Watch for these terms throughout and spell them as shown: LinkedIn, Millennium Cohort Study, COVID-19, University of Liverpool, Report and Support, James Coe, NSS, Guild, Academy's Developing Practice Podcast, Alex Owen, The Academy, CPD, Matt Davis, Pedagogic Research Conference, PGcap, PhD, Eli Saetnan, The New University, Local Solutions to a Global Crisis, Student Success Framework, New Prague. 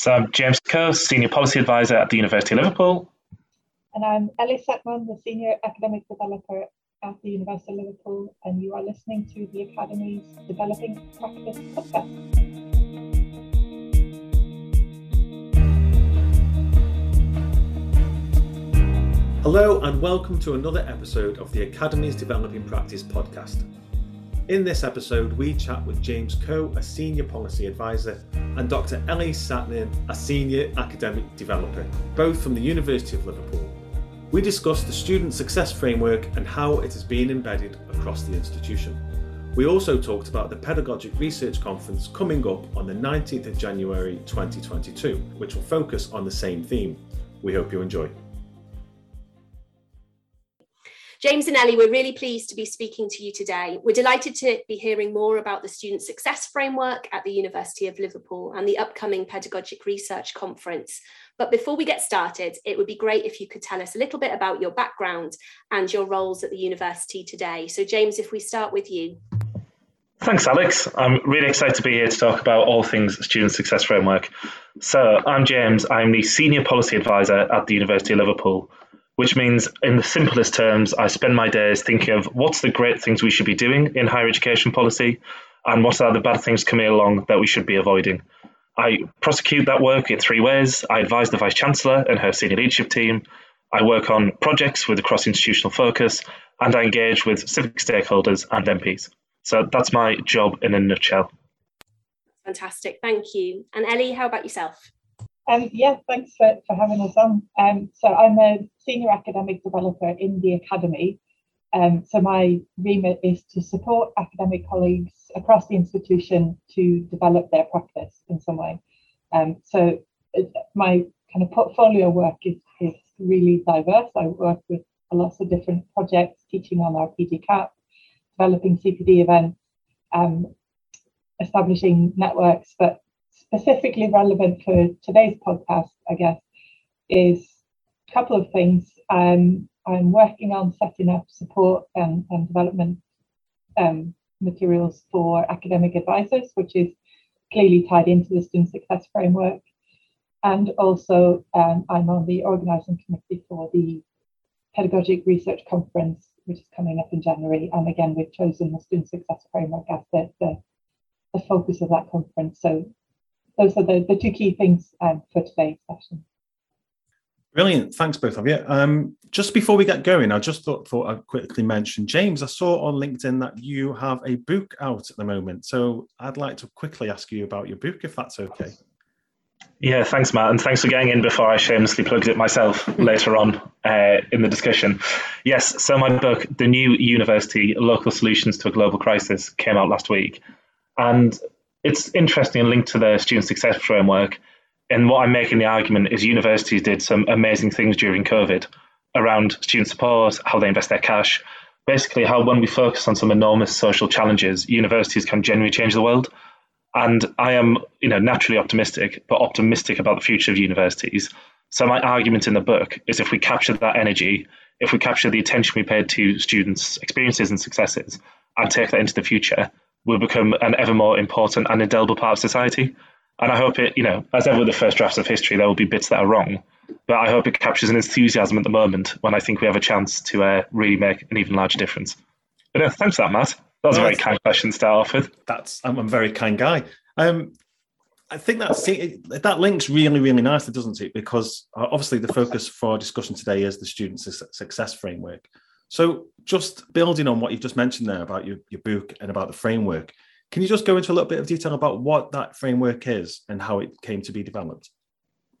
So I'm James Coe, Senior Policy Advisor at the University of Liverpool. And I'm Eli Saetnan, the Senior Academic Developer at the University of Liverpool, and you are listening to the Academy's Developing Practice Podcast. Hello and welcome to another episode of the Academy's Developing Practice Podcast. In this episode, we chat with James Coe, a Senior Policy Advisor, and Dr. Eli Saetnan, a Senior Academic Developer, both from the University of Liverpool. We discuss the Student Success Framework and how it is being embedded across the institution. We also talked about the Pedagogic Research Conference coming up on the 19th of January 2022, which will focus on the same theme. We hope you enjoy. James and Eli, we're really pleased to be speaking to you today. We're delighted to be hearing more about the Student Success Framework at the University of Liverpool and the upcoming Pedagogic Research Conference. But before we get started, it would be great if you could tell us a little bit about your background and your roles at the university today. So James, if we start with you. Thanks, Alex. I'm really excited to be here to talk about all things Student Success Framework. So I'm James. I'm the Senior Policy Advisor at the University of Liverpool, which means in the simplest terms, I spend my days thinking of what's the great things we should be doing in higher education policy and what are the bad things coming along that we should be avoiding. I prosecute that work in three ways. I advise the Vice Chancellor and her senior leadership team. I work on projects with a cross-institutional focus, and I engage with civic stakeholders and MPs. So that's my job in a nutshell. Fantastic. Thank you. And Eli, how about yourself? Thanks for having us on. So I'm a senior academic developer in the Academy. So my remit is to support academic colleagues across the institution to develop their practice in some way. So my kind of portfolio work is really diverse. I work with lots of different projects, teaching on our PGcap, developing CPD events, establishing networks, but specifically relevant for today's podcast, I guess, is a couple of things. I'm working on setting up support and development materials for academic advisors, which is clearly tied into the Student Success Framework. And also I'm on the organising committee for the Pedagogic Research Conference, which is coming up in January. And again, we've chosen the Student Success Framework as the focus of that conference. So those are the two key things for today's session. Brilliant. Thanks, both of you. Just before we get going, I just thought I'd quickly mention, James, I saw on LinkedIn that you have a book out at the moment. So I'd like to quickly ask you about your book, if that's okay. Yeah, thanks, Matt. And thanks for getting in before I shamelessly plugged it myself later on in the discussion. Yes, so my book, The New University, Local Solutions to a Global Crisis, came out last week. And it's interesting and linked to the Student Success Framework. And what I'm making the argument is universities did some amazing things during COVID around student support, how they invest their cash, basically how when we focus on some enormous social challenges, universities can genuinely change the world. And I am, naturally optimistic, but optimistic about the future of universities. So my argument in the book is if we capture that energy, if we capture the attention we paid to students' experiences and successes and take that into the future, will become an ever more important and indelible part of society. And I hope it, as ever with the first drafts of history, there will be bits that are wrong, but I hope it captures an enthusiasm at the moment when I think we have a chance to really make an even larger difference. But thanks for that, Matt. That was a very kind question to start off with. I'm a very kind guy. I think that links really, really nicely, doesn't it? Because obviously the focus for our discussion today is the Student Success Framework. So just building on what you've just mentioned there about your book and about the framework, can you just go into a little bit of detail about what that framework is and how it came to be developed?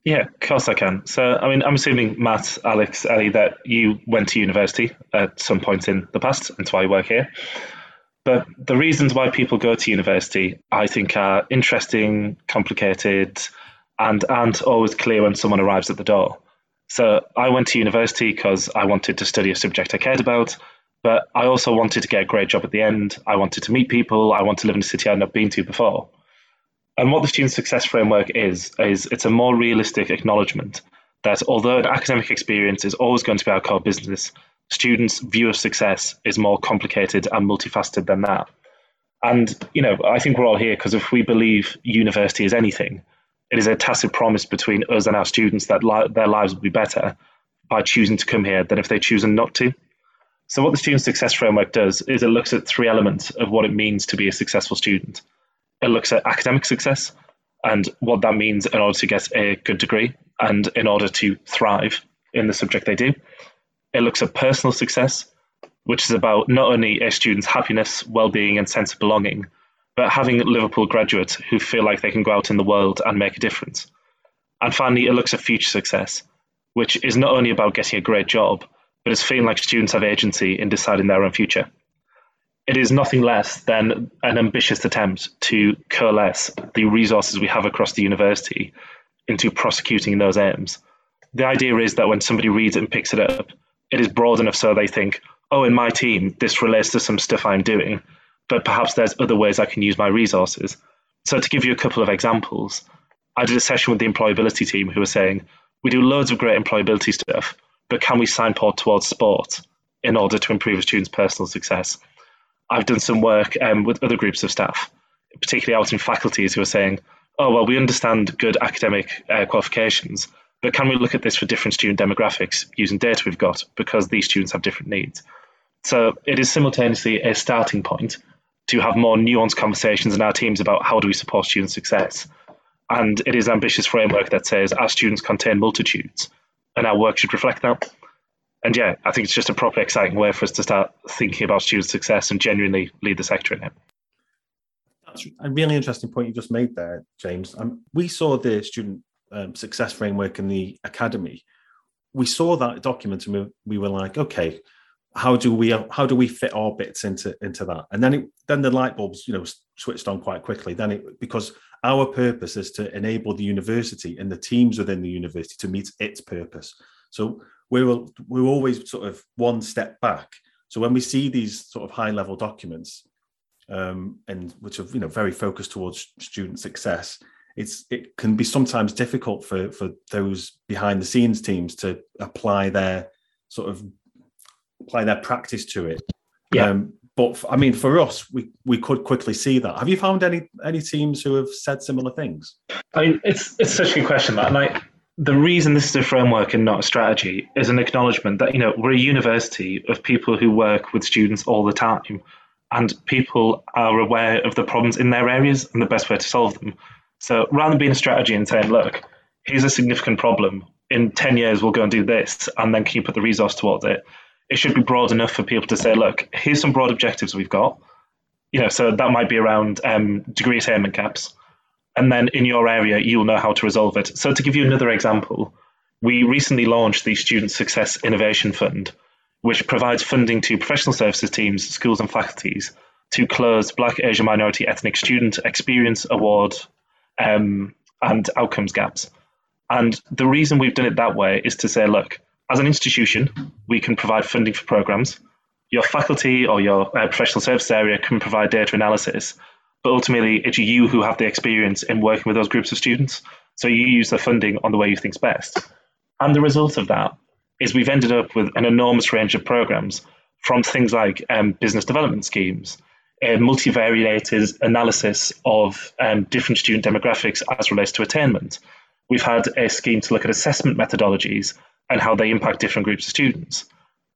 Yeah, of course I can. So, I'm assuming, Matt, Alex, Eli, that you went to university at some point in the past, and that's why you work here. But the reasons why people go to university, I think, are interesting, complicated, and aren't always clear when someone arrives at the door. So I went to university because I wanted to study a subject I cared about, but I also wanted to get a great job at the end. I wanted to meet people. I want to live in a city I'd not been to before. And what the Student Success Framework is it's a more realistic acknowledgement that although an academic experience is always going to be our core business, students' view of success is more complicated and multifaceted than that. And, I think we're all here because if we believe university is anything, It is a tacit promise between us and our students that their lives will be better by choosing to come here than if they choose not to. So what the Student Success Framework does is it looks at three elements of what it means to be a successful student. It looks at academic success and what that means in order to get a good degree and in order to thrive in the subject they do. It looks at personal success, which is about not only a student's happiness, well-being and sense of belonging, but having Liverpool graduates who feel like they can go out in the world and make a difference. And finally, it looks at future success, which is not only about getting a great job, but it's feeling like students have agency in deciding their own future. It is nothing less than an ambitious attempt to coalesce the resources we have across the university into prosecuting those aims. The idea is that when somebody reads it and picks it up, it is broad enough so they think, oh, in my team, this relates to some stuff I'm doing, but perhaps there's other ways I can use my resources. So to give you a couple of examples, I did a session with the employability team who were saying, we do loads of great employability stuff, but can we signpost towards sport in order to improve a student's personal success? I've done some work with other groups of staff, particularly out in faculties who are saying, oh, well, we understand good academic qualifications, but can we look at this for different student demographics using data we've got because these students have different needs? So it is simultaneously a starting point to have more nuanced conversations in our teams about how do we support student success. And it is an ambitious framework that says our students contain multitudes and our work should reflect that. And yeah, I think it's just a properly exciting way for us to start thinking about student success and genuinely lead the sector in it. That's a really interesting point you just made there, James. We saw the Student Success Framework in the Academy. We saw that document and we were like, okay, how do we fit our bits into that? And then the light bulbs, switched on quite quickly. Because our purpose is to enable the university and the teams within the university to meet its purpose. So we're always sort of one step back. So when we see these sort of high level documents, and which are very focused towards student success, it can be sometimes difficult for those behind the scenes teams to apply their practice to it. Yeah. But for us, we could quickly see that. Have you found any teams who have said similar things? I mean, it's such a good question, Matt. The reason this is a framework and not a strategy is an acknowledgement that we're a university of people who work with students all the time, and people are aware of the problems in their areas and the best way to solve them. So rather than being a strategy and saying, look, here's a significant problem, in 10 years we'll go and do this, and then can you put the resource towards it? It should be broad enough for people to say, look, here's some broad objectives we've got. So that might be around degree attainment gaps. And then in your area, you'll know how to resolve it. So to give you another example, we recently launched the Student Success Innovation Fund, which provides funding to professional services teams, schools and faculties to close Black, Asian, minority, ethnic student experience award and outcomes gaps. And the reason we've done it that way is to say, look, as an institution, we can provide funding for programs. Your faculty or your professional service area can provide data analysis, but ultimately it's you who have the experience in working with those groups of students. So you use the funding on the way you think's best. And the result of that is we've ended up with an enormous range of programs, from things like business development schemes, a multivariate analysis of different student demographics as relates to attainment. We've had a scheme to look at assessment methodologies and how they impact different groups of students.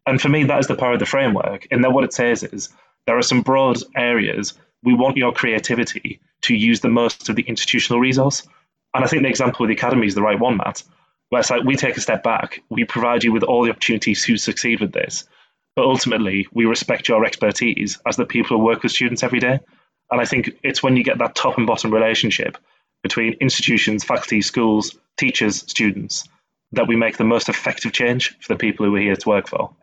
And for me, that is the power of the framework. And then what it says is there are some broad areas. We want your creativity to use the most of the institutional resource. And I think the example of the Academy is the right one, Matt, where it's like we take a step back, we provide you with all the opportunities to succeed with this, but ultimately we respect your expertise as the people who work with students every day. And I think it's when you get that top and bottom relationship between institutions, faculty, schools, teachers, students, that we make the most effective change for the people who we're here to work for.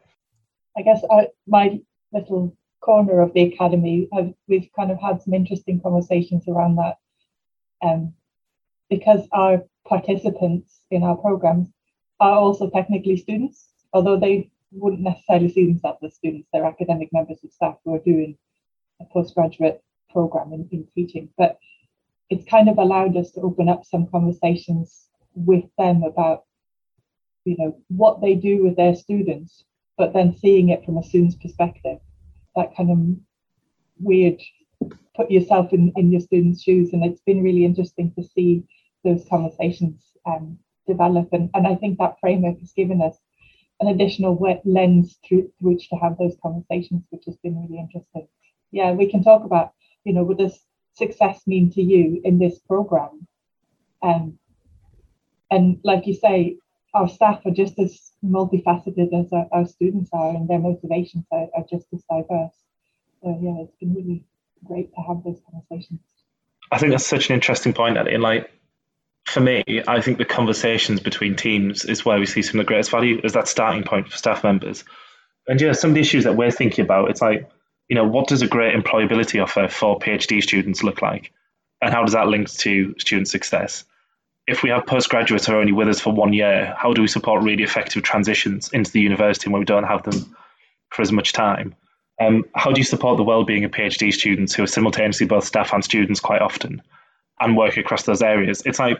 I guess my little corner of the Academy, we've kind of had some interesting conversations around that, because our participants in our programs are also technically students, although they wouldn't necessarily see themselves as students. They're academic members of staff who are doing a postgraduate program in teaching, but it's kind of allowed us to open up some conversations with them about what they do with their students, but then seeing it from a student's perspective. That kind of weird, put yourself in your students' shoes. And it's been really interesting to see those conversations develop. And I think that framework has given us an additional lens through which to have those conversations, which has been really interesting. Yeah, we can talk about, you know, what does success mean to you in this programme? And like you say, our staff are just as multifaceted as our students are, and their motivations are just as diverse. So yeah, it's been really great to have those conversations. I think that's such an interesting point, Ellie. And like, for me, I think the conversations between teams is where we see some of the greatest value, as that starting point for staff members. And yeah, some of the issues that we're thinking about, it's like, you know, what does a great employability offer for PhD students look like? And how does that link to student success? If we have postgraduates who are only with us for 1 year, how do we support really effective transitions into the university when we don't have them for as much time? How do you support the well-being of PhD students who are simultaneously both staff and students quite often and work across those areas? It's like,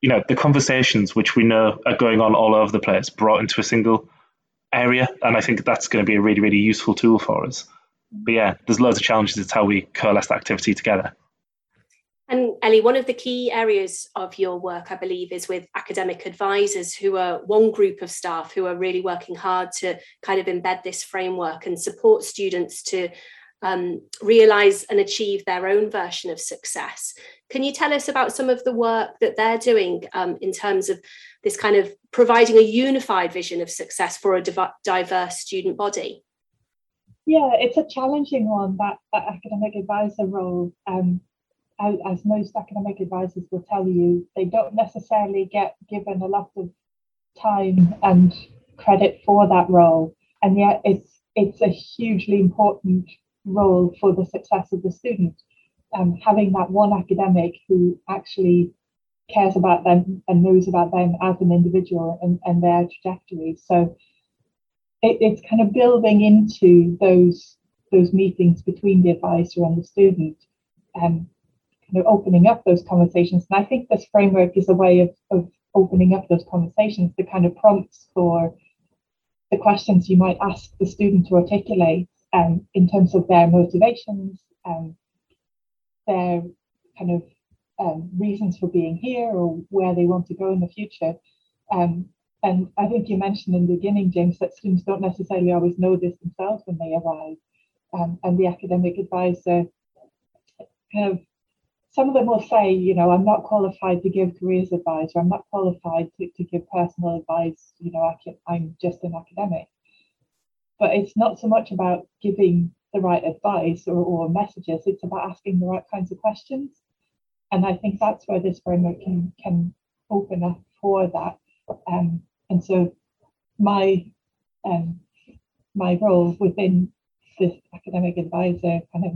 you know, the conversations which we know are going on all over the place brought into a single area. And I think that's going to be a really, really useful tool for us. But yeah, there's loads of challenges. It's how we coalesce that activity together. And Ellie, one of the key areas of your work, I believe, is with academic advisors, who are one group of staff who are really working hard to kind of embed this framework and support students to realise and achieve their own version of success. Can you tell us about some of the work that they're doing in terms of this kind of providing a unified vision of success for a diverse student body? Yeah, it's a challenging one, that academic advisor role. As most academic advisors will tell you, they don't necessarily get given a lot of time and credit for that role, and yet it's a hugely important role for the success of the student. Having that one academic who actually cares about them and knows about them as an individual and their trajectory. So it's kind of building into those meetings between the advisor and the student, kind of opening up those conversations. And I think this framework is a way of opening up those conversations, the kind of prompts for the questions you might ask the student to articulate in terms of their motivations, their kind of reasons for being here or where they want to go in the future. And I think you mentioned in the beginning, James, that students don't necessarily always know this themselves when they arrive. And the academic advisor kind of, some of them will say, you know, I'm not qualified to give careers advice, or I'm not qualified to give personal advice, you know, I'm just an academic. But it's not so much about giving the right advice or messages, it's about asking the right kinds of questions. And I think that's where this framework can open up for that. And so my role within this academic advisor, kind of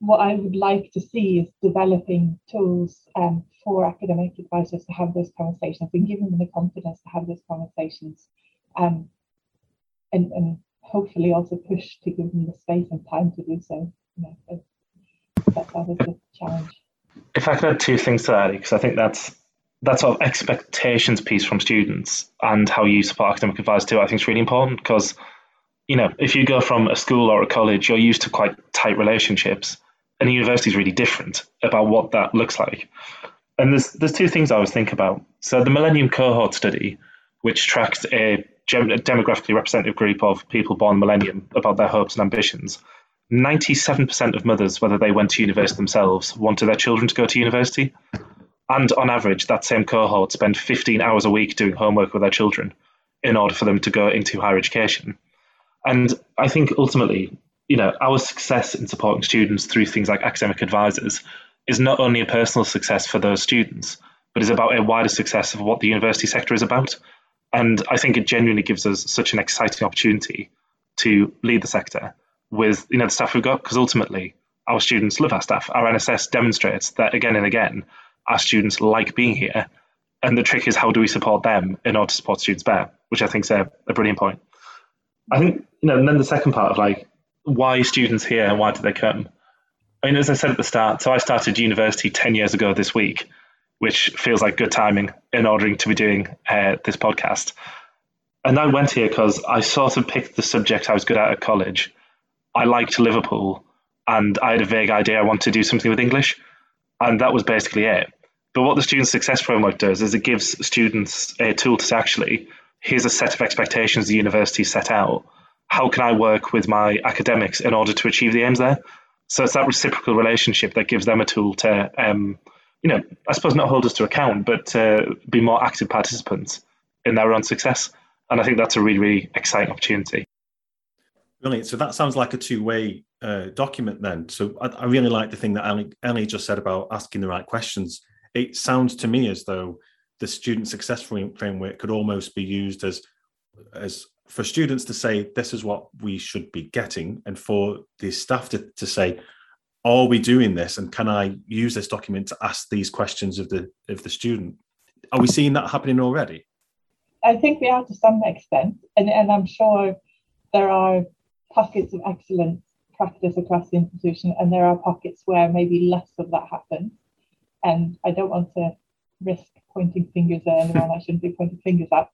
what I would like to see is developing tools for academic advisors to have those conversations and giving them the confidence to have those conversations, and hopefully also push to give them the space and time to do so. You know, so that's always a challenge. If I could add two things to that, because I think that's that sort of expectations piece from students and how you support academic advice too, I think is really important, because, you know, if you go from a school or a college, you're used to quite tight relationships. And the university is really different about what that looks like. And there's two things I always think about. So the Millennium Cohort Study, which tracked a demographically representative group of people born millennium about their hopes and ambitions, 97% of mothers, whether they went to university themselves, wanted their children to go to university. And on average, that same cohort spent 15 hours a week doing homework with their children in order for them to go into higher education. And I think ultimately, you know, our success in supporting students through things like academic advisors is not only a personal success for those students, but is about a wider success of what the university sector is about. And I think it genuinely gives us such an exciting opportunity to lead the sector with, you know, the staff we've got, because ultimately our students love our staff. Our NSS demonstrates that again and again, our students like being here. And the trick is, how do we support them in order to support students better, which I think is a brilliant point. I think, you know, and then the second part of like, why are students here and why do they come? I mean, as I said at the start, so I started university 10 years ago this week, which feels like good timing in ordering to be doing this podcast. And I went here because I sort of picked the subject I was good at college. I liked Liverpool and I had a vague idea I wanted to do something with English. And that was basically it. But what the Student Success Framework does is it gives students a tool to actually, here's a set of expectations the university set out. How can I work with my academics in order to achieve the aims there? So it's that reciprocal relationship that gives them a tool to, I suppose not hold us to account, but be more active participants in their own success. And I think that's a really, really exciting opportunity. Brilliant. So that sounds like a two-way document then. So I really like the thing that Ellie just said about asking the right questions. It sounds to me as though the Student Success Framework could almost be used as for students to say, this is what we should be getting, and for the staff to say, are we doing this? And can I use this document to ask these questions of the student? Are we seeing that happening already? I think we are to some extent, and I'm sure there are pockets of excellent practice across the institution, and there are pockets where maybe less of that happens. And I don't want to risk pointing fingers at anyone I shouldn't be pointing fingers at.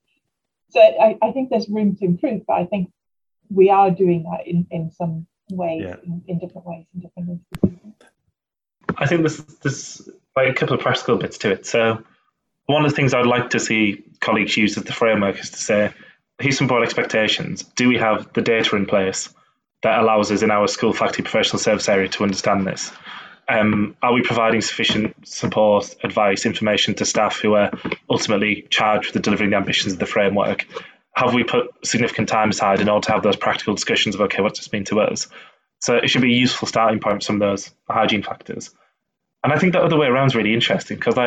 So I think there's room to improve, but I think we are doing that in some ways, yeah. in different ways, in different institutions. I think there's like a couple of practical bits to it. So one of the things I'd like to see colleagues use as the framework is to say, here's some broad expectations. Do we have the data in place that allows us in our school faculty professional service area to understand this? Are we providing sufficient support, advice, information to staff who are ultimately charged with delivering the ambitions of the framework? Have we put significant time aside in order to have those practical discussions of, okay, what's this mean to us? So it should be a useful starting point for some of those hygiene factors. And I think that other way around is really interesting because,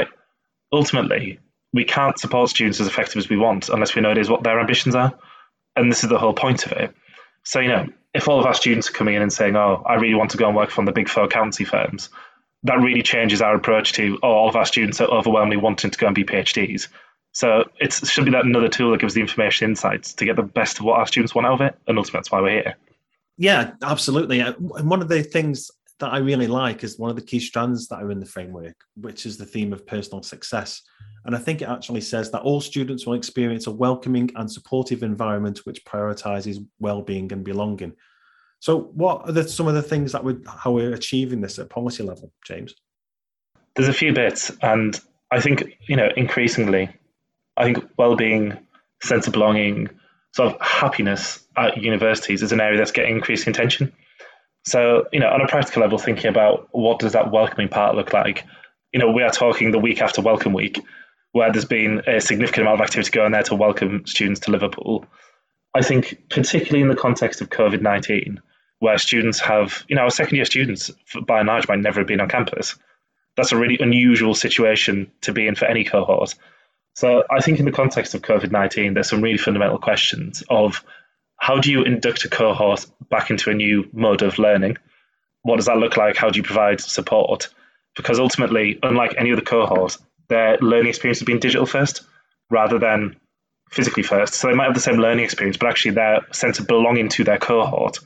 ultimately, we can't support students as effective as we want unless we know it is what their ambitions are. And this is the whole point of it. So, if all of our students are coming in and saying, oh, I really want to go and work for the big four accountancy firms, that really changes our approach to, oh, all of our students are overwhelmingly wanting to go and be PhDs. So it should be that another tool that gives the information insights to get the best of what our students want out of it. And ultimately, that's why we're here. Yeah, absolutely. And one of the things that I really like is one of the key strands that are in the framework, which is the theme of personal success. And I think it actually says that all students will experience a welcoming and supportive environment which prioritizes well-being and belonging. So what are some of the things how we're achieving this at policy level, James? There's a few bits. And I think, increasingly, I think well-being, sense of belonging, sort of happiness at universities is an area that's getting increasing attention. So, on a practical level, thinking about what does that welcoming part look like? We are talking the week after Welcome Week, where there's been a significant amount of activity going there to welcome students to Liverpool. I think particularly in the context of COVID-19, where students have, our second year students, by and large, might never have been on campus. That's a really unusual situation to be in for any cohort. So I think in the context of COVID-19, there's some really fundamental questions of how do you induct a cohort back into a new mode of learning? What does that look like? How do you provide support? Because ultimately, unlike any other cohort, their learning experience has been digital first rather than physically first. So they might have the same learning experience, but actually their sense of belonging to their cohort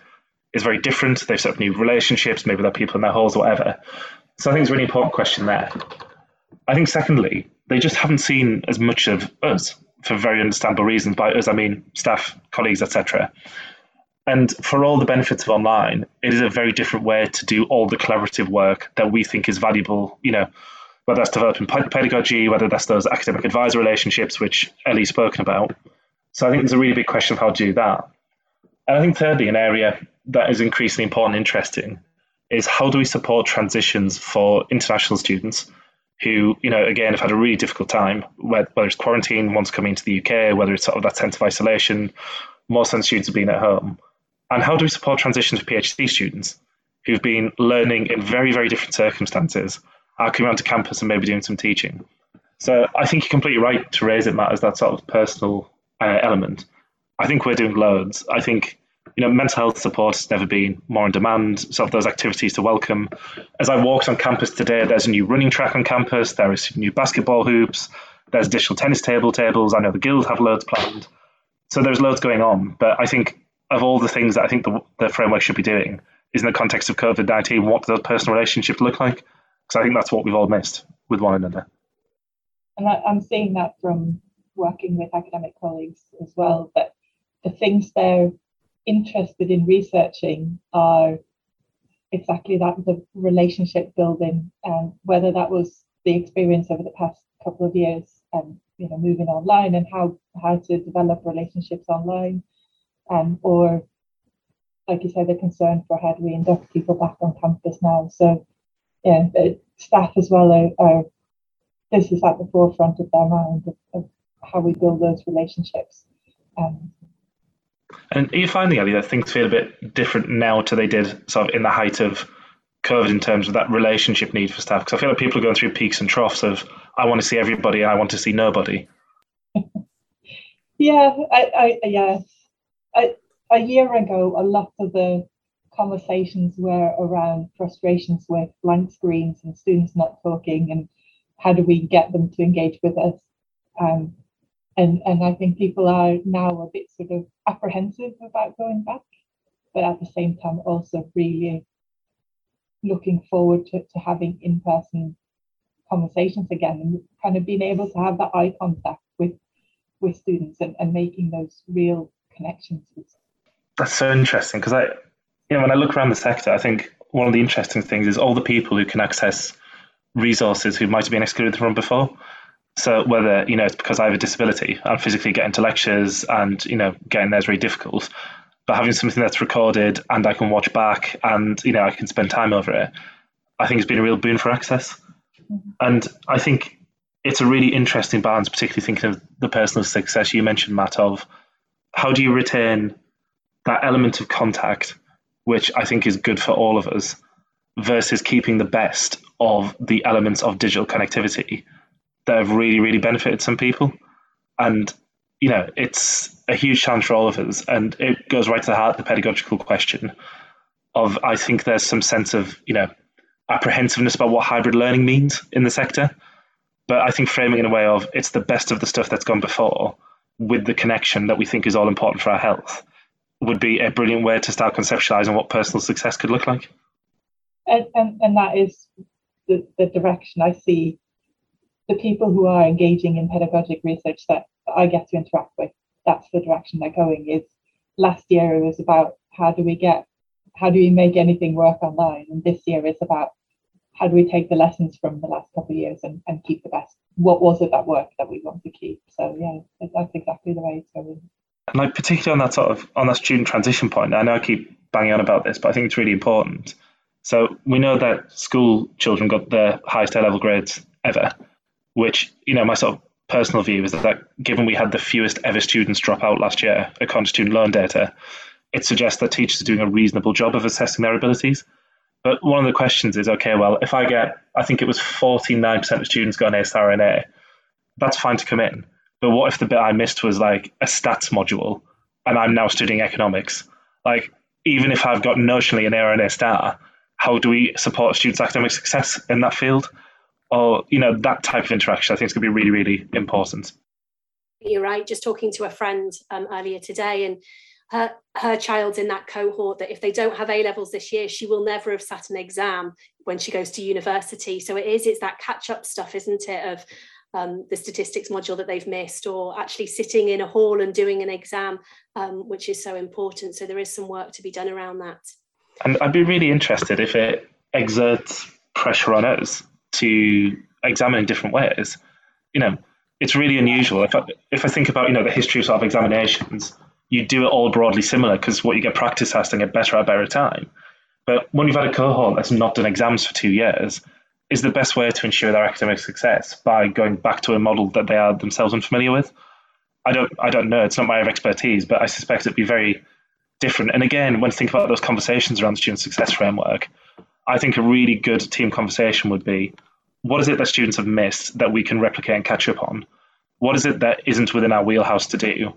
is very different. They've set up new relationships, maybe they're people in their halls or whatever. So I think it's a really important question there. I think secondly, they just haven't seen as much of us for very understandable reasons. By us, I mean staff, colleagues, etc. And for all the benefits of online, it is a very different way to do all the collaborative work that we think is valuable, whether that's developing pedagogy, whether that's those academic advisor relationships, which Ellie's spoken about. So I think there's a really big question of how to do that. And I think thirdly, an area that is increasingly important and interesting is how do we support transitions for international students who, again, have had a really difficult time, whether it's quarantine, once coming to the UK, whether it's sort of that sense of isolation, more sense students have been at home. And how do we support transitions for PhD students who've been learning in very, very different circumstances, are coming onto campus and maybe doing some teaching. So I think you're completely right to raise it, Matt, as that sort of personal element. I think we're doing loads. I think, mental health support has never been more in demand, sort of those activities to welcome. As I walked on campus today, there's a new running track on campus, there is new basketball hoops, there's additional tennis tables. I know the Guild have loads planned. So there's loads going on. But I think of all the things that I think the framework should be doing is in the context of COVID-19, what do those personal relationships look like? So I think that's what we've all missed with one another. And I'm seeing that from working with academic colleagues as well, that the things they're interested in researching are exactly that, the relationship building, whether that was the experience over the past couple of years, moving online and how to develop relationships online, or like you said, the concern for how do we induct people back on campus now. So yeah, staff as well are this is at the forefront of their mind of how we build those relationships. And are you finding, Ellie, that things feel a bit different now to they did sort of in the height of COVID in terms of that relationship need for staff? Because I feel like people are going through peaks and troughs of, I want to see everybody and I want to see nobody. A year ago, a lot of the conversations were around frustrations with blank screens and students not talking and how do we get them to engage with us. And I think people are now a bit sort of apprehensive about going back, but at the same time also really looking forward to having in-person conversations again and kind of being able to have that eye contact with students and making those real connections. That's so interesting, because when I look around the sector, I think one of the interesting things is all the people who can access resources who might have been excluded from before. So whether, it's because I have a disability and physically getting to lectures and, getting there is really difficult, but having something that's recorded and I can watch back and, I can spend time over it, I think it's been a real boon for access. And I think it's a really interesting balance, particularly thinking of the personal success you mentioned, Matt, of how do you retain that element of contact, which I think is good for all of us, versus keeping the best of the elements of digital connectivity that have really, really benefited some people. And, it's a huge challenge for all of us. And it goes right to the heart of the pedagogical question of, I think there's some sense of, apprehensiveness about what hybrid learning means in the sector. But I think framing in a way of it's the best of the stuff that's gone before with the connection that we think is all important for our health would be a brilliant way to start conceptualizing what personal success could look like. And that is the direction I see the people who are engaging in pedagogic research that I get to interact with. That's the direction they're going. Is last year it was about how do we make anything work online, and this year is about how do we take the lessons from the last couple of years and keep the best. What was it that worked that we want to keep? So yeah, that's exactly the way it's going. And like particularly on that student transition point, I know I keep banging on about this, but I think it's really important. So we know that school children got the highest A-level grades ever, which, my sort of personal view is that given we had the fewest ever students drop out last year, according to student loan data, it suggests that teachers are doing a reasonable job of assessing their abilities. But one of the questions is, okay, well, if I think it was 49% of students got an A star and A, that's fine to come in. But what if the bit I missed was like a stats module and I'm now studying economics? Like, even if I've got notionally an A or an A star, how do we support students' academic success in that field? Or, that type of interaction, I think is going to be really, really important. You're right. Just talking to a friend earlier today, and her child's in that cohort that if they don't have A-levels this year, she will never have sat an exam when she goes to university. So it's that catch-up stuff, isn't it, of the statistics module that they've missed, or actually sitting in a hall and doing an exam, which is so important. So there is some work to be done around that. And I'd be really interested if it exerts pressure on us to examine in different ways. It's really unusual. If I think about, the history of sort of examinations, you do it all broadly similar because what you get practice at and get better at better time. But when you've had a cohort that's not done exams for 2 years, is the best way to ensure their academic success by going back to a model that they are themselves unfamiliar with? I don't know. It's not my expertise, but I suspect it'd be very different. And again, when thinking about those conversations around the Student Success Framework, I think a really good team conversation would be, what is it that students have missed that we can replicate and catch up on? What is it that isn't within our wheelhouse to do?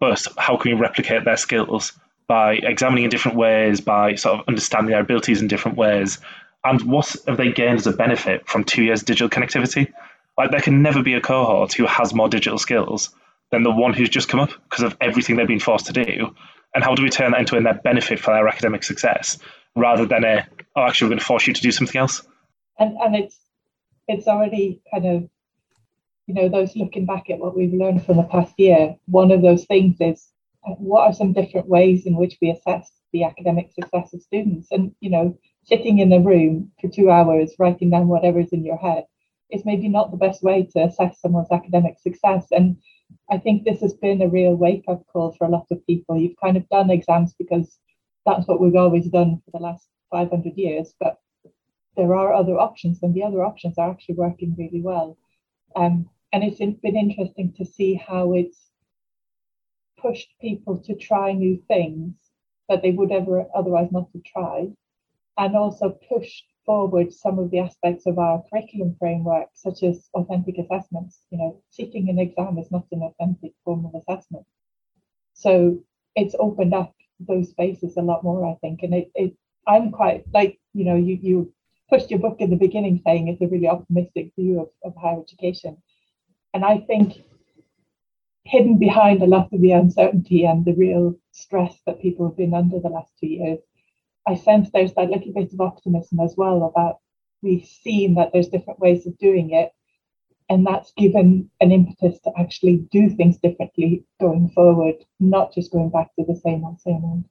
But how can we replicate their skills by examining in different ways, by sort of understanding their abilities in different ways? And what have they gained as a benefit from 2 years digital connectivity? Like, there can never be a cohort who has more digital skills than the one who's just come up because of everything they've been forced to do. And how do we turn that into a net benefit for their academic success rather than we're going to force you to do something else? And it's already kind of, those looking back at what we've learned from the past year, one of those things is what are some different ways in which we assess the academic success of students? And, sitting in a room for 2 hours, writing down whatever's in your head is maybe not the best way to assess someone's academic success. And I think this has been a real wake-up call for a lot of people. You've kind of done exams because that's what we've always done for the last 500 years, but there are other options, and the other options are actually working really well. And it's been interesting to see how it's pushed people to try new things that they would ever otherwise not have tried, and also pushed forward some of the aspects of our curriculum framework, such as authentic assessments. You know, sitting an exam is not an authentic form of assessment. So it's opened up those spaces a lot more, I think. And I'm quite like, you know, you pushed your book in the beginning saying it's a really optimistic view of higher education. And I think hidden behind a lot of the uncertainty and the real stress that people have been under the last 2 years, I sense there's that little bit of optimism as well about, we've seen that there's different ways of doing it, and that's given an impetus to actually do things differently going forward, not just going back to the same old, same old.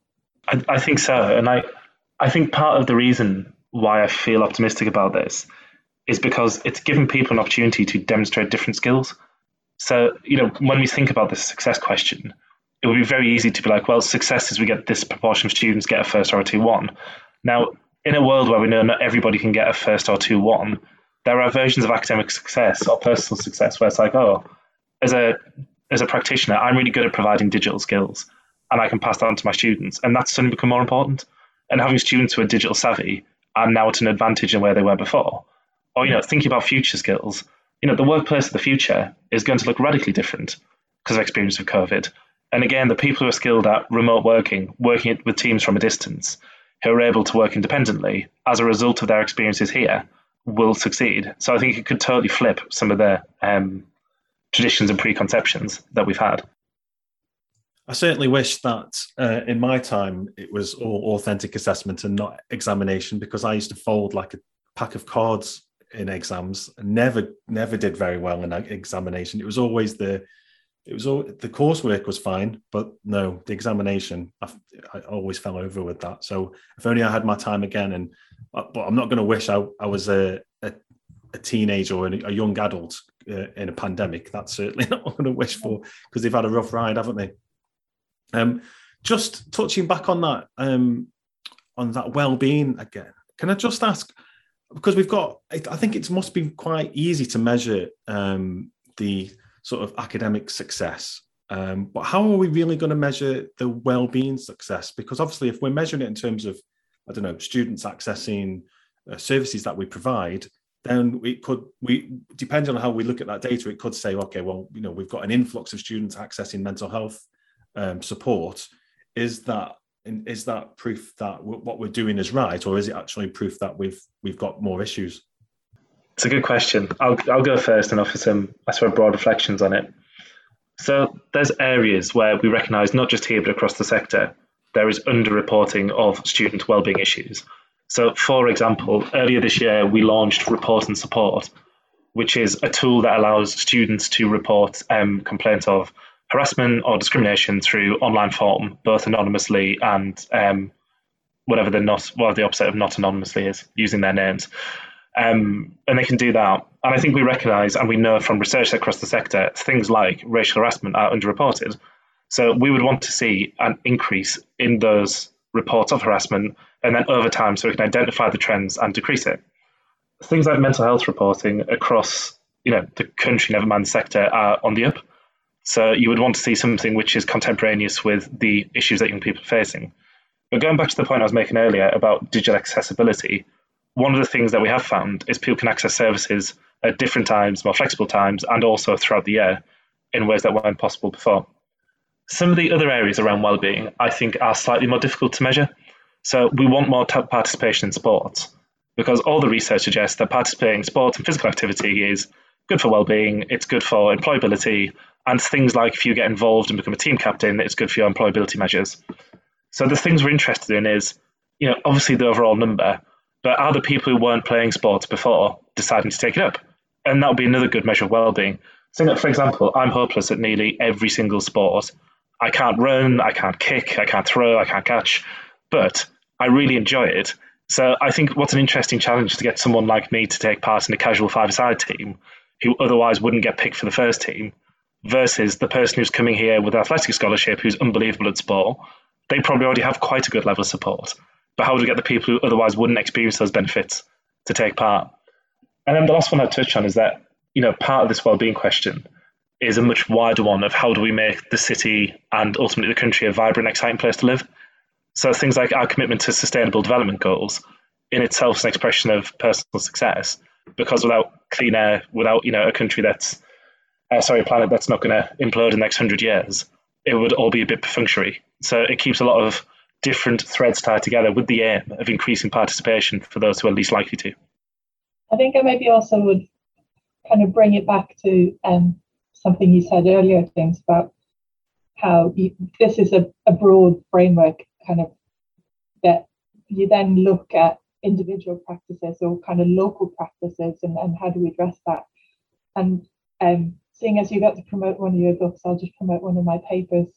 I think so, and I think part of the reason why I feel optimistic about this is because it's given people an opportunity to demonstrate different skills. So, you know, when we think about this success question, it would be very easy to be like, well, success is we get this proportion of students get a first or a 2-1. Now, in a world where we know not everybody can get a first or 2-1, there are versions of academic success or personal success where it's like, oh, as a practitioner, I'm really good at providing digital skills and I can pass that on to my students. And that's suddenly become more important. And having students who are digital savvy are now at an advantage in where they were before. Or, you know, thinking about future skills, you know, the workplace of the future is going to look radically different because of experience of COVID. And again, the people who are skilled at remote working with teams from a distance, who are able to work independently as a result of their experiences here, will succeed. So I think it could totally flip some of the traditions and preconceptions that we've had. I certainly wish that in my time it was all authentic assessment and not examination, because I used to fold like a pack of cards in exams and never did very well in examination. It was always the coursework was fine, but no, the examination, I always fell over with that. So if only I had my time again. But I'm not going to wish I was a teenager or a young adult in a pandemic. That's certainly not what I'm going to wish for, because they've had a rough ride, haven't they? Just touching back on that well-being again, can I just ask, because we've got, I think it must be quite easy to measure the sort of academic success. But how are we really going to measure the well-being success? Because obviously if we're measuring it in terms of, I don't know, students accessing services that we provide, then we depending on how we look at that data, it could say, okay, well, you know, we've got an influx of students accessing mental health support. Is that proof that what we're doing is right, or is it actually proof that we've got more issues? It's a good question. I'll go first and offer some, I suppose, broad reflections on it. So there's areas where we recognise, not just here but across the sector, there is underreporting of student wellbeing issues. So, for example, earlier this year we launched Report and Support, which is a tool that allows students to report complaints of harassment or discrimination through online form, both anonymously and the opposite of not anonymously is, using their names. And they can do that. And I think we recognise and we know from research across the sector, things like racial harassment are underreported. So we would want to see an increase in those reports of harassment, and then over time, so we can identify the trends and decrease it. Things like mental health reporting across, you know, the country, never mind the sector, are on the up. So you would want to see something which is contemporaneous with the issues that young people are facing. But going back to the point I was making earlier about digital accessibility, one of the things that we have found is people can access services at different times, more flexible times, and also throughout the year in ways that weren't possible before. Some of the other areas around wellbeing, I think, are slightly more difficult to measure. So we want more participation in sports, because all the research suggests that participating in sports and physical activity is good for wellbeing, it's good for employability, and things like if you get involved and become a team captain, it's good for your employability measures. So the things we're interested in is, you know, obviously the overall number, but are the people who weren't playing sports before deciding to take it up? And that would be another good measure of well-being. So that, for example, I'm hopeless at nearly every single sport. I can't run, I can't kick, I can't throw, I can't catch, but I really enjoy it. So I think what's an interesting challenge to get someone like me to take part in a casual five-a-side team who otherwise wouldn't get picked for the first team versus the person who's coming here with an athletic scholarship who's unbelievable at sport. They probably already have quite a good level of support. But how do we get the people who otherwise wouldn't experience those benefits to take part? And then the last one I touched on is that, you know, part of this wellbeing question is a much wider one of how do we make the city and ultimately the country a vibrant, exciting place to live? So things like our commitment to sustainable development goals in itself is an expression of personal success, because without clean air, without, you know, a planet that's not going to implode in the next 100 years, it would all be a bit perfunctory. So it keeps a lot of different threads tied together with the aim of increasing participation for those who are least likely to. I think I maybe also would kind of bring it back to something you said earlier, James, about how this is a broad framework kind of that you then look at individual practices or kind of local practices and how do we address that. And seeing as you got to promote one of your books, I'll just promote one of my papers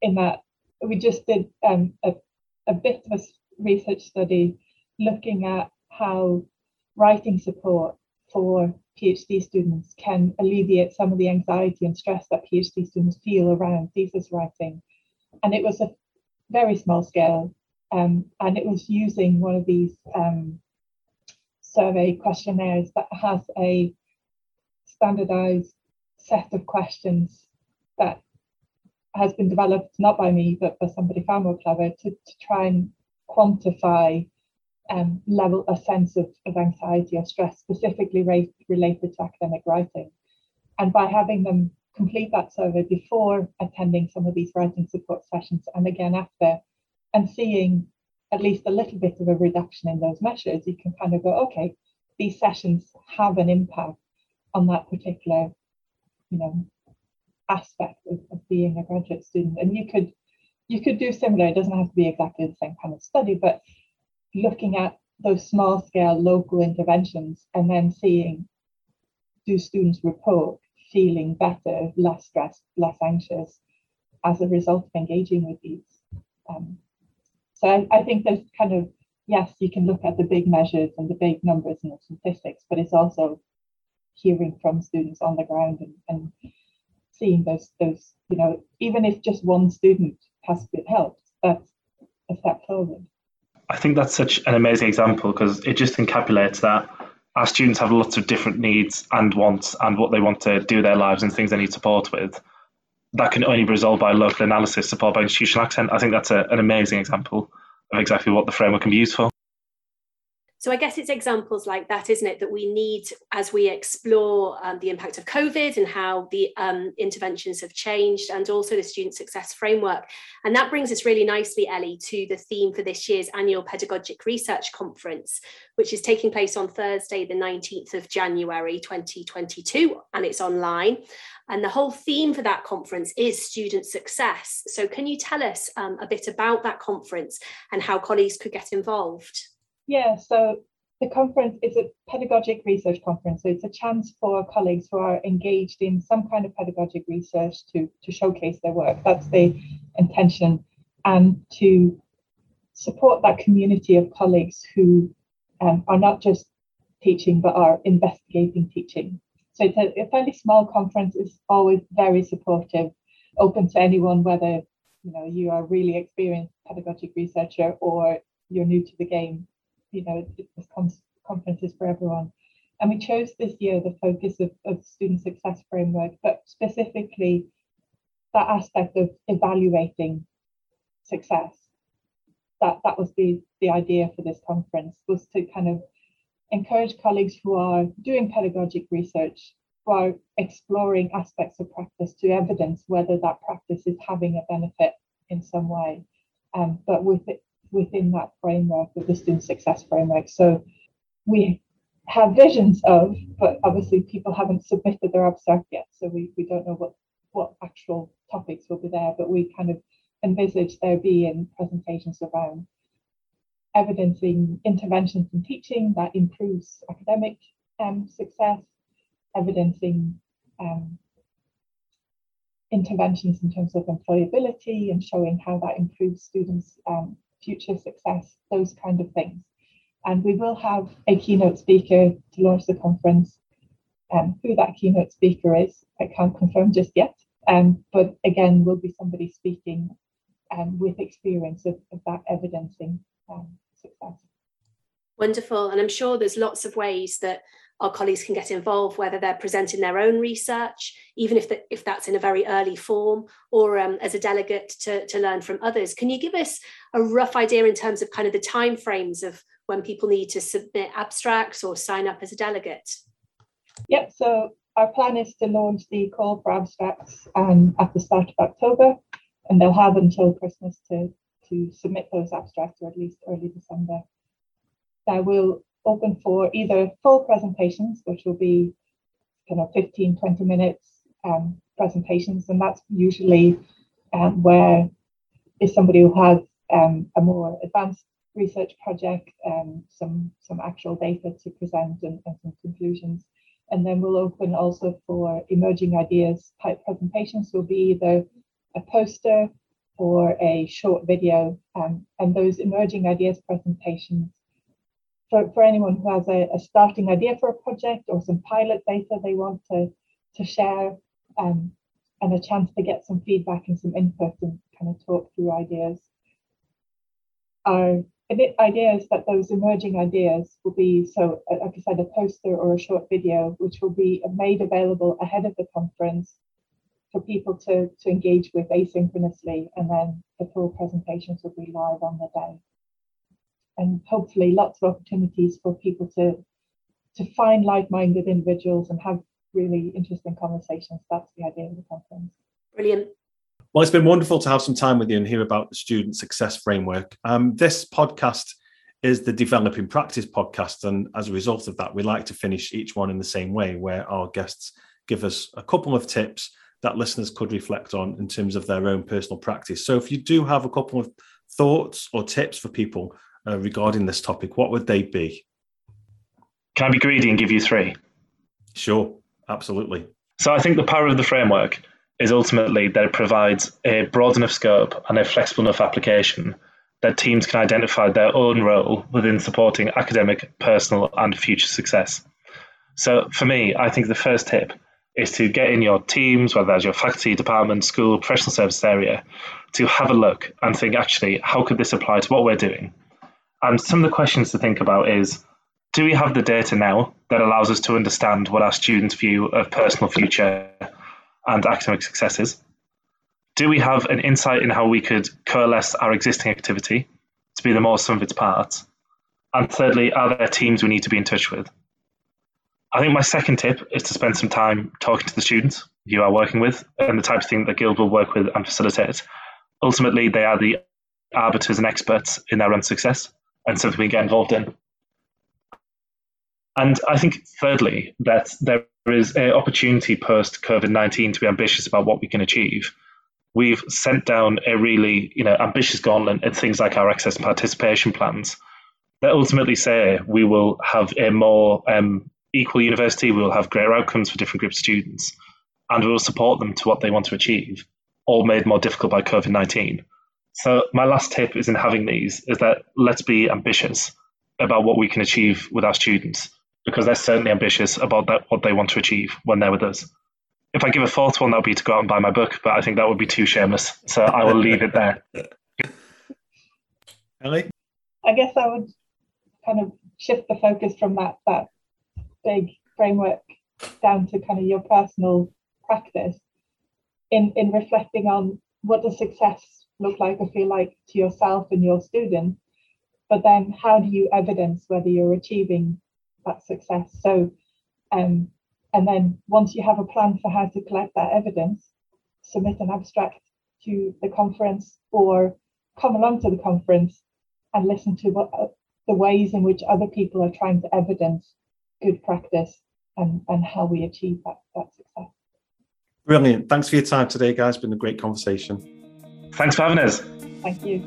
in that we just did a bit of a research study looking at how writing support for PhD students can alleviate some of the anxiety and stress that PhD students feel around thesis writing. And it was a very small scale, and it was using one of these survey questionnaires that has a standardized set of questions that has been developed not by me but by somebody far more clever to try and quantify level a sense of anxiety or stress specifically related to academic writing. And by having them complete that survey before attending some of these writing support sessions and again after, and seeing at least a little bit of a reduction in those measures, you can kind of go, okay, these sessions have an impact on that particular, you know, aspect of being a graduate student. And you could do similar. It doesn't have to be exactly the same kind of study, but looking at those small scale local interventions and then seeing, do students report feeling better, less stressed, less anxious as a result of engaging with these. So I think there's kind of, yes, you can look at the big measures and the big numbers and the statistics, but it's also hearing from students on the ground and seeing those, you know, even if just one student has been helped, that's a step forward. I think that's such an amazing example because it just encapsulates that our students have lots of different needs and wants and what they want to do with their lives and things they need support with. That can only be resolved by local analysis, support by institutional accent. I think that's an amazing example of exactly what the framework can be used for. So I guess it's examples like that, isn't it, that we need as we explore the impact of COVID and how the interventions have changed, and also the Student Success Framework. And that brings us really nicely, Ellie, to the theme for this year's annual Pedagogic Research Conference, which is taking place on Thursday, the 19th of January, 2022, and it's online. And the whole theme for that conference is student success. So can you tell us a bit about that conference and how colleagues could get involved? Yeah, so the conference is a pedagogic research conference. So it's a chance for colleagues who are engaged in some kind of pedagogic research to showcase their work. That's the intention. And to support that community of colleagues who are not just teaching, but are investigating teaching. So it's a fairly small conference. It's always very supportive, open to anyone, whether, you know, you are a really experienced pedagogic researcher or you're new to the game. You know, this conference is for everyone. And we chose this year the focus of Student Success Framework, but specifically that aspect of evaluating success. That was the idea for this conference, was to kind of encourage colleagues who are doing pedagogic research, who are exploring aspects of practice, to evidence whether that practice is having a benefit in some way, but with it within that framework of the Student Success Framework. So we have visions of, but obviously people haven't submitted their abstract yet, so we don't know what actual topics will be there, but we kind of envisage there being presentations around evidencing interventions in teaching that improves academic success, evidencing interventions in terms of employability and showing how that improves students' future success, those kind of things. And we will have a keynote speaker to launch the conference. Who that keynote speaker is, I can't confirm just yet. But again, will be somebody speaking with experience of that evidencing success. Wonderful. And I'm sure there's lots of ways that our colleagues can get involved, whether they're presenting their own research, even if that's in a very early form, or as a delegate to learn from others. Can you give us a rough idea in terms of kind of the timeframes of when people need to submit abstracts or sign up as a delegate? Yep, so our plan is to launch the call for abstracts at the start of October, and they'll have until Christmas to submit those abstracts, or at least early December. I will open for either full presentations, which will be 15, 20 minutes presentations, and that's usually where if somebody who has a more advanced research project, some actual data to present and some conclusions. And then we'll open also for emerging ideas type presentations. Will be either a poster or a short video, and those emerging ideas presentations. For anyone who has a starting idea for a project or some pilot data they want to share, and a chance to get some feedback and some input and kind of talk through ideas. Our idea is that those emerging ideas will be, so like I said, a poster or a short video, which will be made available ahead of the conference for people to engage with asynchronously, and then the full presentations will be live on the day. And hopefully lots of opportunities for people to find like-minded individuals and have really interesting conversations. That's the idea of the conference. Brilliant. Well, it's been wonderful to have some time with you and hear about the Student Success Framework. This podcast is the Developing Practice Podcast, and as a result of that, we like to finish each one in the same way, where our guests give us a couple of tips that listeners could reflect on in terms of their own personal practice. So if you do have a couple of thoughts or tips for people regarding this topic, what would they be? Can I be greedy and give you three? Sure, absolutely. So I think the power of the framework is ultimately that it provides a broad enough scope and a flexible enough application that teams can identify their own role within supporting academic, personal, and future success. So for me, I think the first tip is to get in your teams, whether that's your faculty, department, school, professional service area, to have a look and think, actually, how could this apply to what we're doing? And some of the questions to think about is, do we have the data now that allows us to understand what our students' view of personal future and academic success is? Do we have an insight in how we could coalesce our existing activity to be the more sum of its parts? And thirdly, are there teams we need to be in touch with? I think my second tip is to spend some time talking to the students you are working with and the type of thing that Guild will work with and facilitate. Ultimately, they are the arbiters and experts in their own success, and something we get involved in. And I think thirdly, that there is an opportunity post COVID-19 to be ambitious about what we can achieve. We've sent down a really ambitious gauntlet at things like our access and participation plans that ultimately say we will have a more equal university, we will have greater outcomes for different groups of students, and we will support them to what they want to achieve, all made more difficult by COVID-19. So my last tip is in having these is that let's be ambitious about what we can achieve with our students, because they're certainly ambitious about that, what they want to achieve when they're with us. If I give a fourth one, that would be to go out and buy my book, but I think that would be too shameless. So I will leave it there. Ellie? I guess I would kind of shift the focus from that big framework down to kind of your personal practice in reflecting on what does success look like, I feel like, to yourself and your students, but then how do you evidence whether you're achieving that success? So, and then once you have a plan for how to collect that evidence, submit an abstract to the conference or come along to the conference and listen to what the ways in which other people are trying to evidence good practice and how we achieve that success. Brilliant. Thanks for your time today, guys. It's been a great conversation. Thanks for having us. Thank you.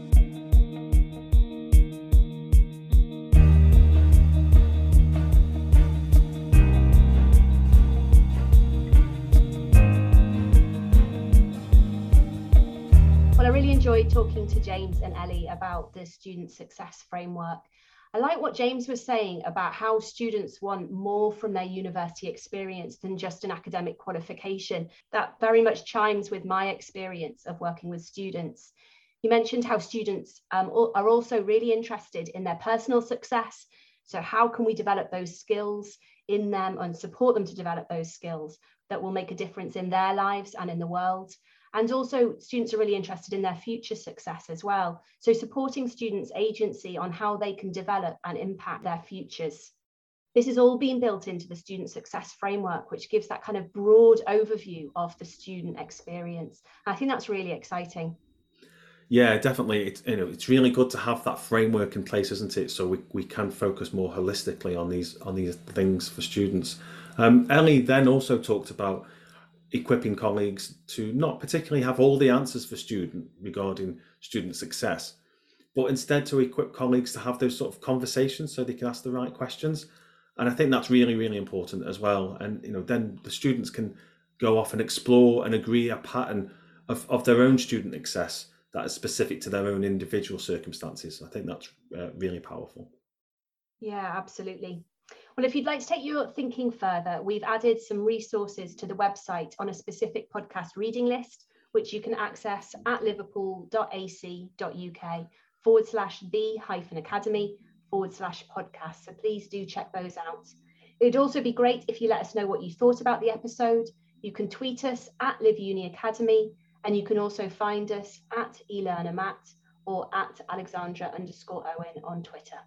Well, I really enjoyed talking to James and Ellie about the Student Success Framework. I like what James was saying about how students want more from their university experience than just an academic qualification. That very much chimes with my experience of working with students. You mentioned how students are also really interested in their personal success. So how can we develop those skills in them and support them to develop those skills that will make a difference in their lives and in the world? And also students are really interested in their future success as well. So supporting students' agency on how they can develop and impact their futures. This has all been built into the Student Success Framework, which gives that kind of broad overview of the student experience. I think that's really exciting. Yeah, definitely. It's really good to have that framework in place, isn't it? So we can focus more holistically on these things for students. Ellie then also talked about equipping colleagues to not particularly have all the answers for students regarding student success, but instead to equip colleagues to have those sort of conversations so they can ask the right questions. And I think that's really, really important as well. And then the students can go off and explore and agree a pattern of their own student success that is specific to their own individual circumstances. I think that's really powerful. Yeah, absolutely. Well, if you'd like to take your thinking further, we've added some resources to the website on a specific podcast reading list, which you can access at liverpool.ac.uk/the-academy/podcast. So please do check those out. It'd also be great if you let us know what you thought about the episode. You can tweet us at LivUniAcademy, and you can also find us at eLearnerMatt or at Alexandra_Owen on Twitter.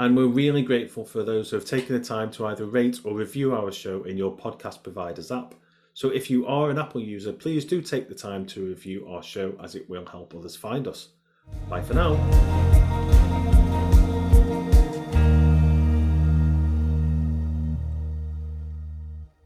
And we're really grateful for those who have taken the time to either rate or review our show in your podcast provider's app. So if you are an Apple user, please do take the time to review our show, as it will help others find us. Bye for now.